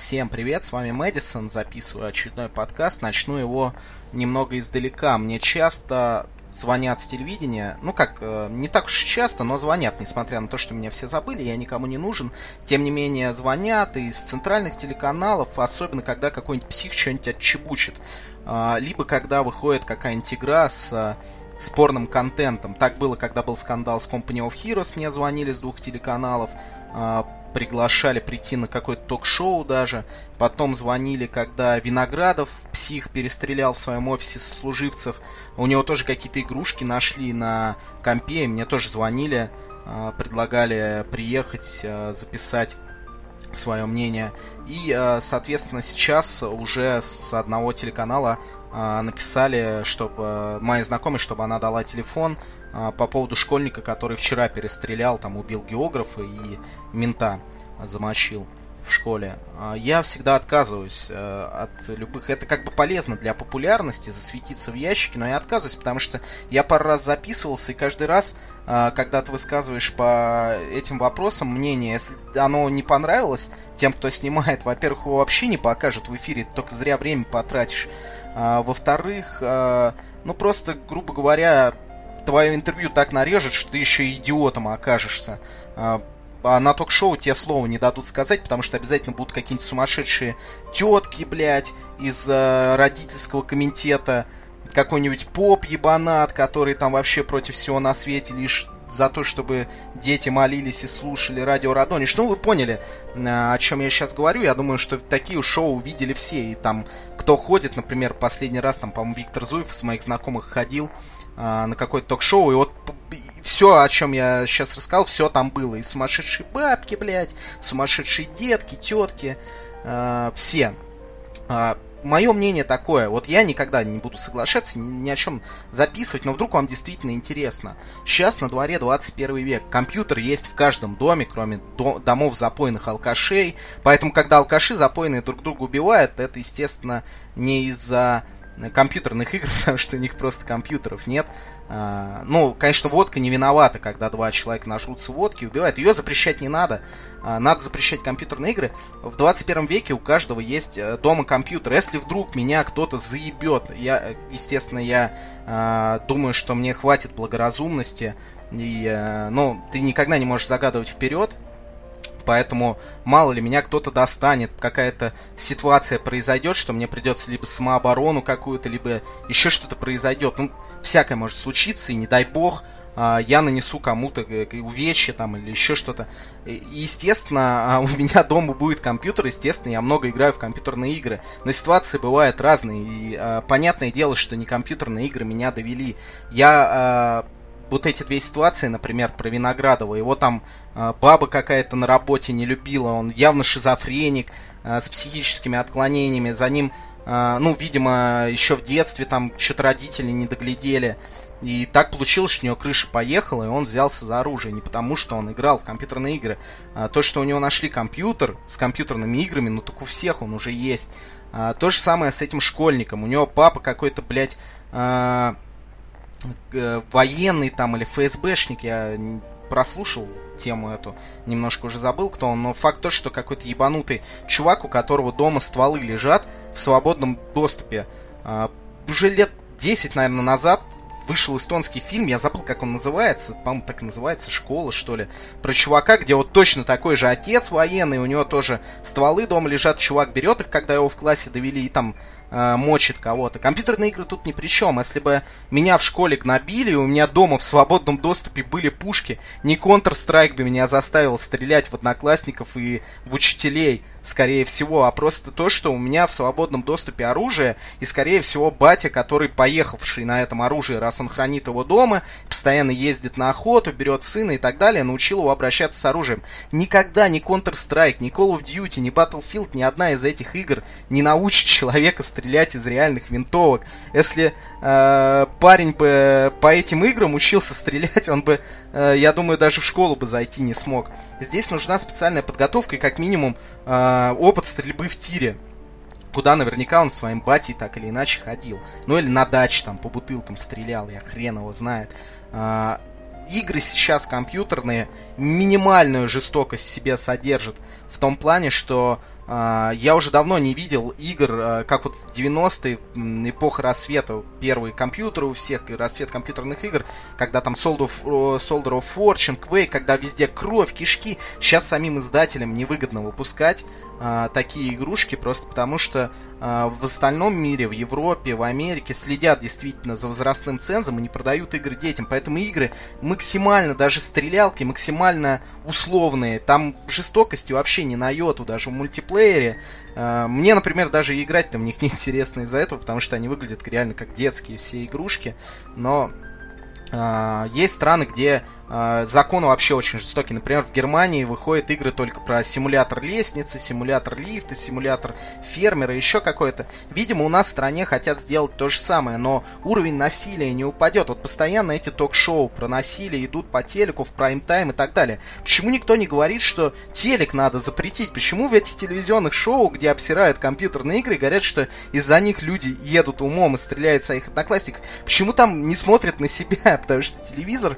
Всем привет, с вами Мэддисон, записываю очередной подкаст, начну его немного издалека. Мне часто звонят с телевидения, не так уж и часто, но звонят, несмотря на то, что меня все забыли, я никому не нужен. Тем не менее, звонят из центральных телеканалов, особенно когда какой-нибудь псих что-нибудь отчебучит, либо когда выходит какая-нибудь игра с спорным контентом. Так было, когда был скандал с Company of Heroes, мне звонили с двух телеканалов, приглашали прийти на какое-то ток-шоу даже. Потом звонили, когда Виноградов, псих, перестрелял в своем офисе сослуживцев. У него тоже какие-то игрушки нашли на компе. Мне тоже звонили, предлагали приехать, записать свое мнение. И, соответственно, сейчас уже с одного телеканала написали, чтобы моей знакомой, чтобы она дала телефон по поводу школьника, который вчера перестрелял, там убил географа и мента замочил в школе. Я всегда отказываюсь от любых... Это как бы полезно для популярности, засветиться в ящике, но я отказываюсь, потому что я пару раз записывался, и каждый раз, когда ты высказываешь по этим вопросам мнение, если оно не понравилось тем, кто снимает, во-первых, его вообще не покажут в эфире, только зря время потратишь. Во-вторых, просто, грубо говоря, твое интервью так нарежет, что ты еще и идиотом окажешься. А на ток-шоу тебе слова не дадут сказать, потому что обязательно будут какие-нибудь сумасшедшие тетки, блядь, из родительского комитета, какой-нибудь поп-ебанат, который там вообще против всего на свете, лишь за то, чтобы дети молились и слушали радио Радони. Вы поняли, о чем я сейчас говорю. Я думаю, что такие шоу видели все. И там, кто ходит, например, последний раз, там, по-моему, Виктор Зуев из моих знакомых ходил на какое-то ток-шоу, и вот все, о чем я сейчас рассказал, все там было. И сумасшедшие бабки, блядь, сумасшедшие детки, тетки, все. Мое мнение такое, я никогда не буду соглашаться, ни о чем записывать, но вдруг вам действительно интересно. Сейчас на дворе 21 век, компьютер есть в каждом доме, кроме домов запойных алкашей, поэтому, когда алкаши запойные друг друга убивают, это, естественно, не из-за компьютерных игр, потому что у них просто компьютеров нет. Конечно, водка не виновата, когда два человека нажрутся водки и убивают. Ее запрещать не надо. Надо запрещать компьютерные игры. В 21 веке у каждого есть дома компьютер. Если вдруг меня кто-то заебет, я думаю, что мне хватит благоразумности. И, ты никогда не можешь загадывать вперед. Поэтому, мало ли, меня кто-то достанет, какая-то ситуация произойдет, что мне придется либо самооборону какую-то, либо еще что-то произойдет. Всякое может случиться, и не дай бог, я нанесу кому-то увечья там или еще что-то. Естественно, у меня дома будет компьютер, естественно, я много играю в компьютерные игры. Но ситуации бывают разные, и понятное дело, что не компьютерные игры меня довели. Я... Вот эти две ситуации, например, про Виноградова, его там баба какая-то на работе не любила, он явно шизофреник с психическими отклонениями, за ним, видимо, еще в детстве там что-то родители не доглядели, и так получилось, что у него крыша поехала, и он взялся за оружие, не потому что он играл в компьютерные игры, то, что у него нашли компьютер с компьютерными играми, так у всех он уже есть, то же самое с этим школьником, у него папа какой-то, блядь, военный там или ФСБшник, я прослушал тему эту, немножко уже забыл, кто он, но факт то, что какой-то ебанутый чувак, у которого дома стволы лежат в свободном доступе. Уже лет 10, наверное, назад вышел эстонский фильм, я забыл, как он называется, по-моему, так и называется, «Школа», что ли, про чувака, где точно такой же отец военный, у него тоже стволы дома лежат, чувак берет их, когда его в классе довели, и там мочит кого-то. Компьютерные игры тут ни при чем. Если бы меня в школе гнобили, у меня дома в свободном доступе были пушки, не Counter-Strike бы меня заставил стрелять в одноклассников и в учителей, скорее всего, а просто то, что у меня в свободном доступе оружие, и, скорее всего, батя, который поехавший на этом оружии, раз он хранит его дома, постоянно ездит на охоту, берет сына и так далее, научил его обращаться с оружием. Никогда ни Counter-Strike, ни Call of Duty, ни Battlefield, ни одна из этих игр не научит человека стрелять из реальных винтовок. Если парень бы по этим играм учился стрелять, он бы, я думаю, даже в школу бы зайти не смог. Здесь нужна специальная подготовка и, как минимум, опыт стрельбы в тире, куда наверняка он своим батей так или иначе ходил. Или на даче там по бутылкам стрелял, я хрен его знает. Игры сейчас компьютерные минимальную жестокость в себе содержат в том плане, что Я уже давно не видел игр, как вот в 90-е, эпоха рассвета, первые компьютеры у всех, и рассвет компьютерных игр, когда там Soldier of Fortune, Quake, когда везде кровь, кишки. Сейчас самим издателям невыгодно выпускать такие игрушки, просто потому что в остальном мире, в Европе, в Америке следят действительно за возрастным цензом и не продают игры детям. Поэтому игры максимально, даже стрелялки, максимально условные. Там жестокости вообще не на йоту, даже в мультиплеере. Мне, например, даже играть-то в них неинтересно из-за этого, потому что они выглядят реально как детские все игрушки. Но есть страны, где закон вообще очень жестокий. Например, в Германии выходят игры только про симулятор лестницы, симулятор лифта, симулятор фермера, еще какой-то. Видимо, у нас в стране хотят сделать то же самое, но уровень насилия не упадет. Вот постоянно эти ток-шоу про насилие идут по телеку, в прайм-тайм и так далее. Почему никто не говорит, что телек надо запретить? Почему в этих телевизионных шоу, где обсирают компьютерные игры, говорят, что из-за них люди едут умом и стреляют в своих одноклассников? Почему там не смотрят на себя? Потому что телевизор...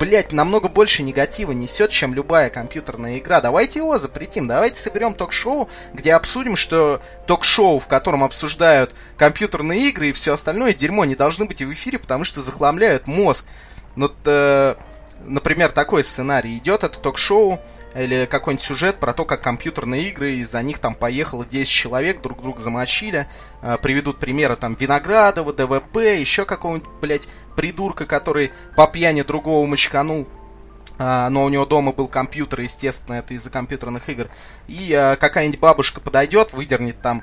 Блять, намного больше негатива несет, чем любая компьютерная игра. Давайте его запретим. Давайте соберем ток-шоу, где обсудим, что ток-шоу, в котором обсуждают компьютерные игры и все остальное дерьмо, не должны быть и в эфире, потому что захламляют мозг. Вот, например, такой сценарий идет. Это ток-шоу или какой-нибудь сюжет про то, как компьютерные игры, из-за них там поехало 10 человек, друг друга замочили. Приведут примеры там Виноградова, ДВП, еще какого-нибудь, блять, придурка, который по пьяни другого мочканул, но у него дома был компьютер, естественно, это из-за компьютерных игр. И какая-нибудь бабушка подойдет, выдернет там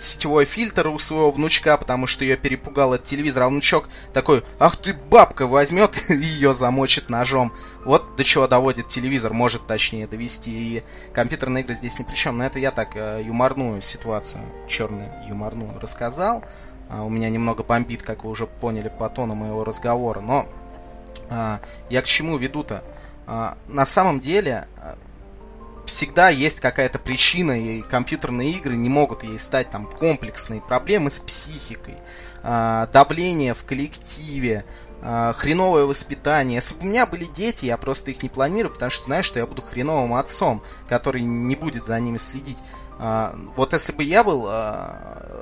сетевой фильтр у своего внучка, потому что ее перепугал этот телевизор, а внучок такой: «Ах ты, бабка!» возьмет и ее замочит ножом. Вот до чего доводит телевизор, может точнее довести, и компьютерные игры здесь ни при чем. Но это я так юморную ситуацию, черную юморную рассказал. У меня немного бомбит, как вы уже поняли по тону моего разговора. Но я к чему веду-то? На самом деле всегда есть какая-то причина, и компьютерные игры не могут ей стать. Там комплексные проблемы с психикой, давление в коллективе, хреновое воспитание. Если бы у меня были дети, я просто их не планирую, потому что знаю, что я буду хреновым отцом, который не будет за ними следить. Вот если бы я был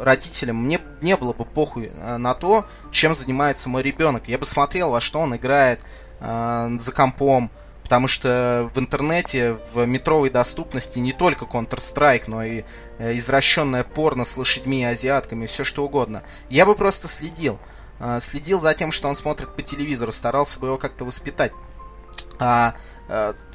родителем, мне не было бы похуй на то, чем занимается мой ребенок. Я бы смотрел, во что он играет за компом, потому что в интернете, в метровой доступности не только Counter-Strike, но и извращенное порно с лошадьми и азиатками, все что угодно. Я бы просто следил за тем, что он смотрит по телевизору, старался бы его как-то воспитать.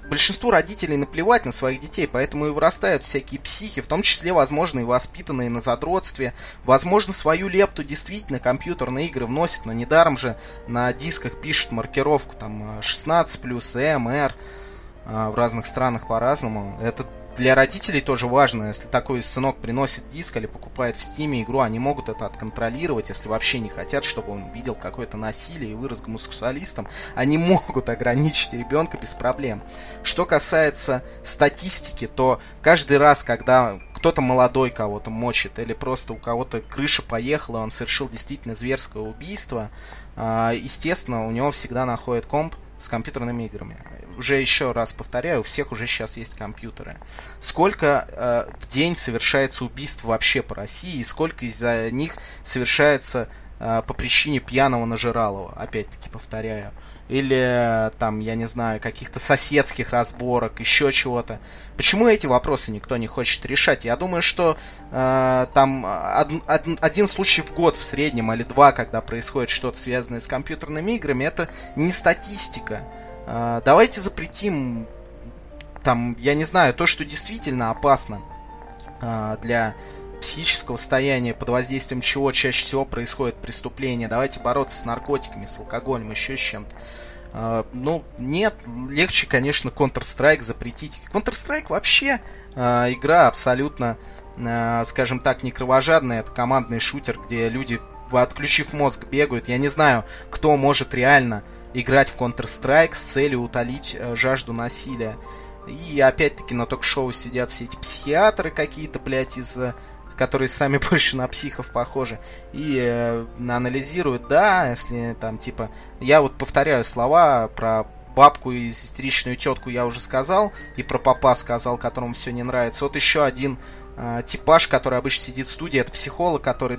Большинству родителей наплевать на своих детей, поэтому и вырастают всякие психи, в том числе, возможно, и воспитанные на задротстве. Возможно, свою лепту действительно компьютерные игры вносят, но недаром же на дисках пишут маркировку там 16+, МР, в разных странах по-разному. Это для родителей тоже важно. Если такой сынок приносит диск или покупает в Steam игру, они могут это отконтролировать, если вообще не хотят, чтобы он видел какое-то насилие и вырос гомосексуалистом. Они могут ограничить ребенка без проблем. Что касается статистики, то каждый раз, когда кто-то молодой кого-то мочит, или просто у кого-то крыша поехала, он совершил действительно зверское убийство, естественно, у него всегда находит комп с компьютерными играми. Уже еще раз повторяю, у всех уже сейчас есть компьютеры. Сколько в день совершается убийств вообще по России, и сколько из-за них совершается по причине пьяного нажиралова, опять-таки повторяю. Или там, я не знаю, каких-то соседских разборок, еще чего-то. Почему эти вопросы никто не хочет решать? Я думаю, что там один случай в год в среднем, или два, когда происходит что-то связанное с компьютерными играми, это не статистика. Давайте запретим, там, я не знаю, то, что действительно опасно для психического состояния, под воздействием чего чаще всего происходит преступление. Давайте бороться с наркотиками, с алкоголем, еще с чем-то. Ну, нет, легче, конечно, Counter-Strike запретить. Counter-Strike вообще игра абсолютно, скажем так, не кровожадная. Это командный шутер, где люди, отключив мозг, бегают. Я не знаю, кто может реально играть в Counter-Strike с целью утолить жажду насилия. И опять-таки на ток-шоу сидят все эти психиатры какие-то, блядь, которые сами больше на психов похожи, и анализируют, да, если там, типа, я вот повторяю слова про бабку и истеричную тетку я уже сказал, и про папа сказал, которому все не нравится. Вот еще один типаж, который обычно сидит в студии, это психолог, который,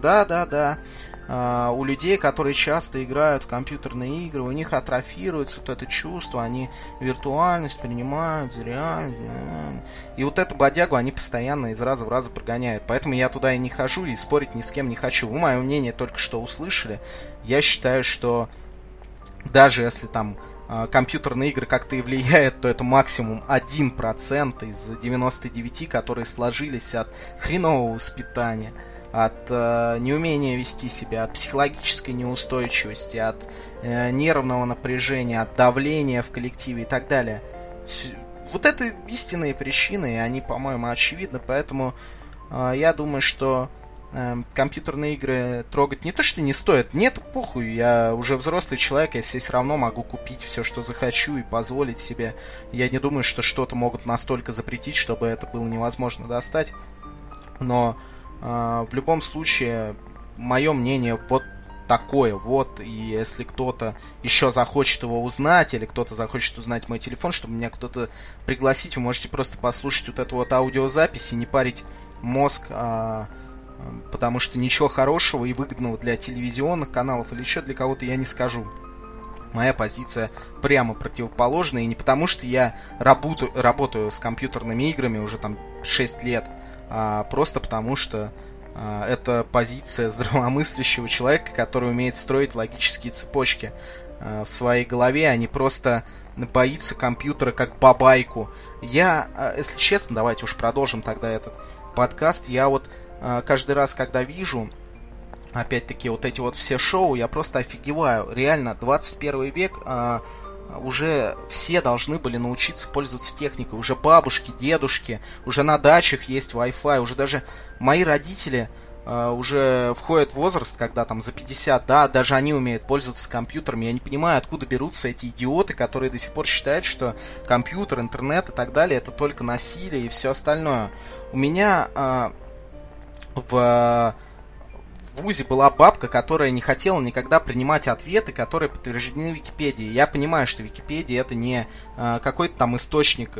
у людей, которые часто играют в компьютерные игры, у них атрофируется вот это чувство, они виртуальность принимают, реальность. И вот эту бодягу они постоянно из раза в раз прогоняют. Поэтому я туда и не хожу, и спорить ни с кем не хочу. Вы мое мнение только что услышали. Я считаю, что даже если там компьютерные игры как-то и влияют, то это максимум 1% из 99, которые сложились от хренового воспитания, от неумения вести себя, от психологической неустойчивости, от нервного напряжения, от давления в коллективе и так далее. Вот это истинные причины, и они, по-моему, очевидны, поэтому я думаю, что компьютерные игры трогать не то, что не стоит, нет, похуй, я уже взрослый человек, я все равно могу купить все, что захочу и позволить себе. Я не думаю, что что-то могут настолько запретить, чтобы это было невозможно достать, но... В любом случае, мое мнение вот такое вот, и если кто-то еще захочет его узнать, или кто-то захочет узнать мой телефон, чтобы меня кто-то пригласить, вы можете просто послушать вот эту вот аудиозапись и не парить мозг, потому что ничего хорошего и выгодного для телевизионных каналов или еще для кого-то я не скажу. Моя позиция прямо противоположная, и не потому что я работаю с компьютерными играми уже там 6 лет, просто потому, что это позиция здравомыслящего человека, который умеет строить логические цепочки в своей голове, а не просто боится компьютера как бабайку. Я, если честно, давайте уж продолжим тогда этот подкаст. Я вот каждый раз, когда вижу, опять-таки, вот эти вот все шоу, я просто офигеваю. Реально, 21 век... Уже все должны были научиться пользоваться техникой. Уже бабушки, дедушки, уже на дачах есть Wi-Fi. Уже даже мои родители уже входят в возраст, когда там за 50, да, даже они умеют пользоваться компьютерами. Я не понимаю, откуда берутся эти идиоты, которые до сих пор считают, что компьютер, интернет и так далее — это только насилие и все остальное. У меня в вузе была бабка, которая не хотела никогда принимать ответы, которые подтверждены Википедией. Я понимаю, что Википедия — это не какой-то там источник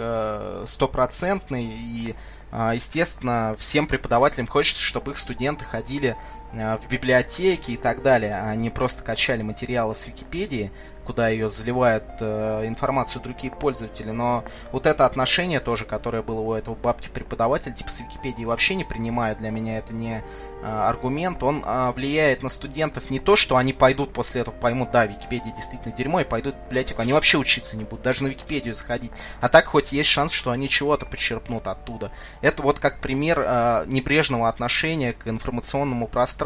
стопроцентный, и, естественно, всем преподавателям хочется, чтобы их студенты ходили в библиотеки и так далее, а не просто качали материалы с Википедии, куда ее заливают информацию другие пользователи. Но вот это отношение тоже, которое было у этого бабки-преподавателя, типа с Википедии вообще не принимает, для меня это не аргумент. Он влияет на студентов не то, что они пойдут после этого, поймут, да, Википедия действительно дерьмо, и пойдут в библиотеку. Они вообще учиться не будут, даже на Википедию заходить. А так хоть есть шанс, что они чего-то почерпнут оттуда. Это вот как пример небрежного отношения к информационному пространству.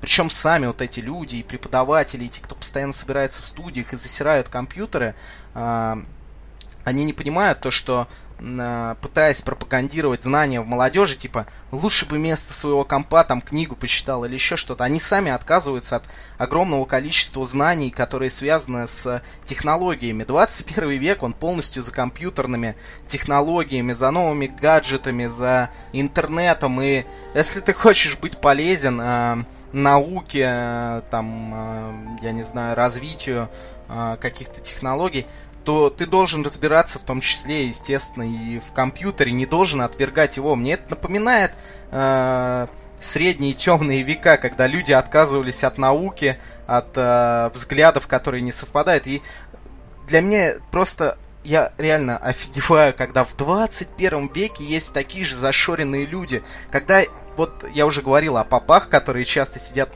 Причем сами вот эти люди, и преподаватели, и те, кто постоянно собирается в студиях и засирают компьютеры, они не понимают то, что, пытаясь пропагандировать знания в молодежи, типа, лучше бы вместо своего компа там книгу почитал или еще что-то, они сами отказываются от огромного количества знаний, которые связаны с технологиями. 21 век, он полностью за компьютерными технологиями, за новыми гаджетами, за интернетом, и если ты хочешь быть полезен науке, там, я не знаю, развитию каких-то технологий, то ты должен разбираться в том числе, естественно, и в компьютере, не должен отвергать его. Мне это напоминает средние темные века, когда люди отказывались от науки, от взглядов, которые не совпадают. И для меня просто... Я реально офигеваю, когда в 21 веке есть такие же зашоренные люди, когда... Вот я уже говорил о попах, которые часто сидят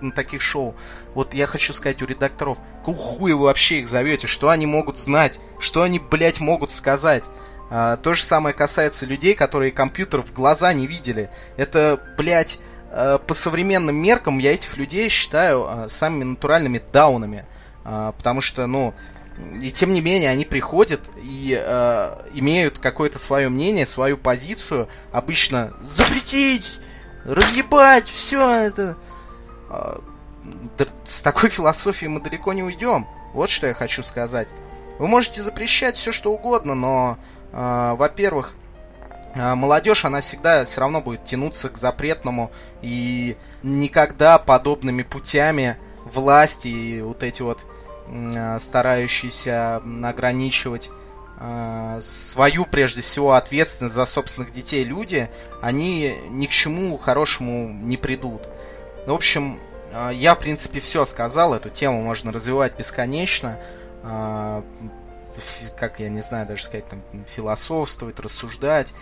на таких шоу. Вот я хочу сказать у редакторов, какого хуя вы вообще их зовете? Что они могут знать? Что они, блядь, могут сказать? То же самое касается людей, которые компьютер в глаза не видели. Это, блядь, по современным меркам я этих людей считаю самыми натуральными даунами. Потому что, ну... И тем не менее они приходят и имеют какое-то свое мнение, свою позицию. Обычно запретить, разъебать, все это. С такой философией мы далеко не уйдем. Вот что я хочу сказать. Вы можете запрещать все что угодно, но, во-первых, молодежь, она всегда все равно будет тянуться к запретному. И никогда подобными путями власти и вот эти вот старающийся ограничивать свою, прежде всего, ответственность за собственных детей люди, они ни к чему хорошему не придут. В общем, я, в принципе, все сказал. Эту тему можно развивать бесконечно. Как, я не знаю, даже сказать, там, философствовать, рассуждать.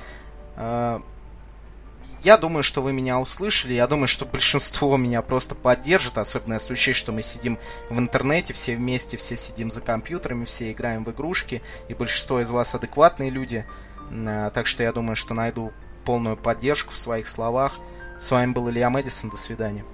Я думаю, что вы меня услышали. Я думаю, что большинство меня просто поддержит. Особенно если учесть, что мы сидим в интернете, все вместе, все сидим за компьютерами, все играем в игрушки. И большинство из вас адекватные люди. Так что я думаю, что найду полную поддержку в своих словах. С вами был Илья Мэддисон. До свидания.